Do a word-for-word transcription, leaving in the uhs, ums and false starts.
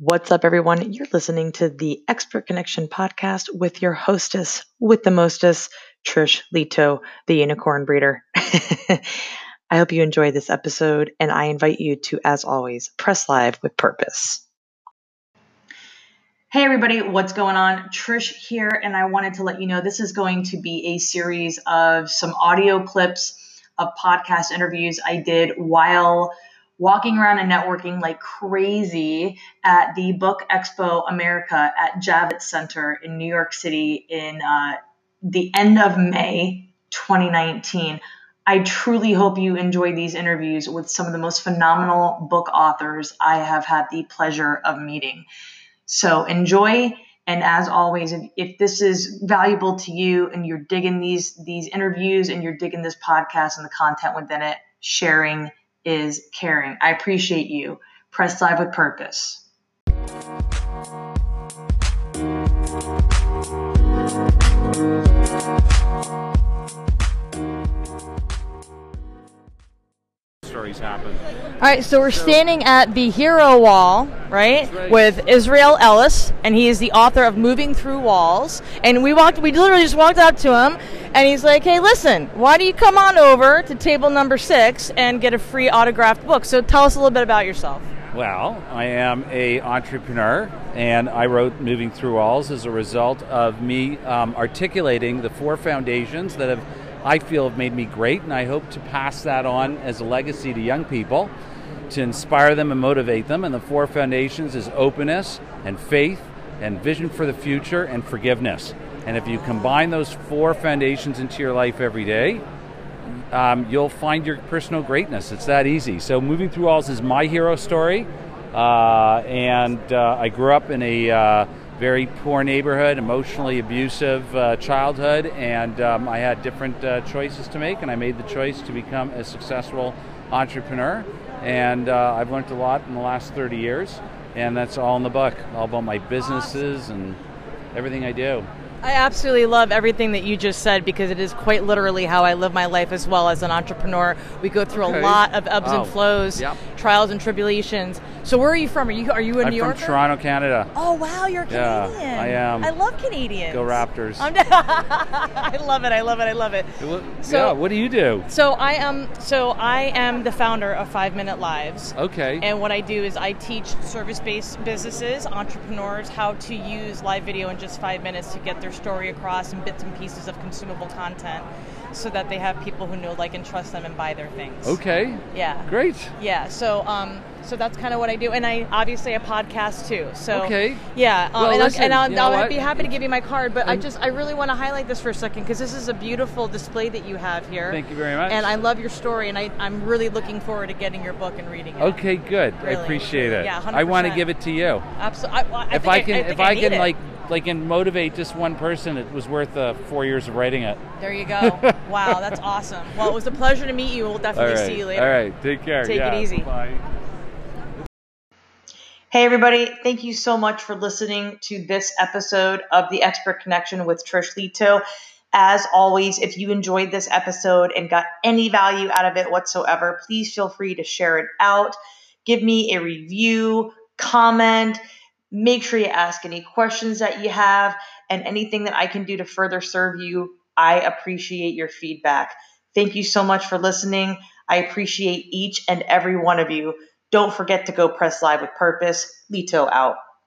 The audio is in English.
What's up, everyone? You're listening to the Expert Connection podcast with your hostess, with the mostess, Trish Leto, the unicorn breeder. I hope you enjoy this episode, and I invite you to, as always, press live with purpose. Hey, everybody, what's going on? Trish here, and I wanted to let you know this is going to be a series of some audio clips of podcast interviews I did while walking around and networking like crazy at the Book Expo America at Javits Center in New York City in uh, the end of May twenty nineteen. I truly hope you enjoy these interviews with some of the most phenomenal book authors I have had the pleasure of meeting. So enjoy. And as always, if, if this is valuable to you and you're digging these, these interviews and you're digging this podcast and the content within it, sharing is caring. I appreciate you. Press live with purpose. Stories happen. All right, so we're standing at the Hero Wall, right, right, with Israel Ellis, and he is the author of Moving Through Walls. And we walked, we literally just walked up to him, and he's like, "Hey, listen, why do you come on over to table number six and get a free autographed book?" So tell us a little bit about yourself. Well, I am a entrepreneur, and I wrote Moving Through Walls as a result of me um, articulating the four foundations that have I feel have made me great, and I hope to pass that on as a legacy to young people to inspire them and motivate them. And the four foundations is openness and faith and vision for the future and forgiveness. And if you combine those four foundations into your life every day, um, you'll find your personal greatness. It's that easy. So Moving Through Walls is my hero story. Uh, and uh, I grew up in a uh, very poor neighborhood, emotionally abusive uh, childhood, and um, I had different uh, choices to make, and I made the choice to become a successful entrepreneur, and uh, I've learned a lot in the last thirty years, and that's all in the book, all about my businesses and everything I do. I absolutely love everything that you just said, because it is quite literally how I live my life as well as an entrepreneur. We go through okay. a lot of ebbs oh. and flows, yep. trials and tribulations. So where are you from? Are you are you a I'm New Yorker? I'm from Toronto, Canada. Oh, wow, you're Canadian. Yeah, I am. I love Canadians. Go Raptors. I love it, I love it, I love it. So, yeah, what do you do? So I am so I am the founder of five minute lives. Okay. And what I do is I teach service-based businesses, entrepreneurs, how to use live video in just five minutes to get their story across and bits and pieces of consumable content so that they have people who know, like, and trust them and buy their things. Okay. Yeah. Great. Yeah. So um, so that's kind of what I do. And I obviously a podcast too. So okay. Yeah. Um, well, and listen, I'll, and I'll, I'll be happy to give you my card, but um, I just, I really want to highlight this for a second, because this is a beautiful display that you have here. Thank you very much. And I love your story, and I, I'm really looking forward to getting your book and reading it. Okay, good. Really. I appreciate it. Yeah, one hundred percent. I want to give it to you. Absolutely. I, I if I can, I, I if I, I can, it. like, Like and motivate just one person, it was worth uh, four years of writing it. There you go. Wow, that's awesome. Well, it was a pleasure to meet you. We'll definitely right. see you later. All right, take care. Take yeah. it easy. Bye. Hey, everybody. Thank you so much for listening to this episode of The Expert Connection with Trish Leto. As always, if you enjoyed this episode and got any value out of it whatsoever, please feel free to share it out. Give me a review, comment. Make sure you ask any questions that you have, and anything that I can do to further serve you. I appreciate your feedback. Thank you so much for listening. I appreciate each and every one of you. Don't forget to go press live with purpose. Leto out.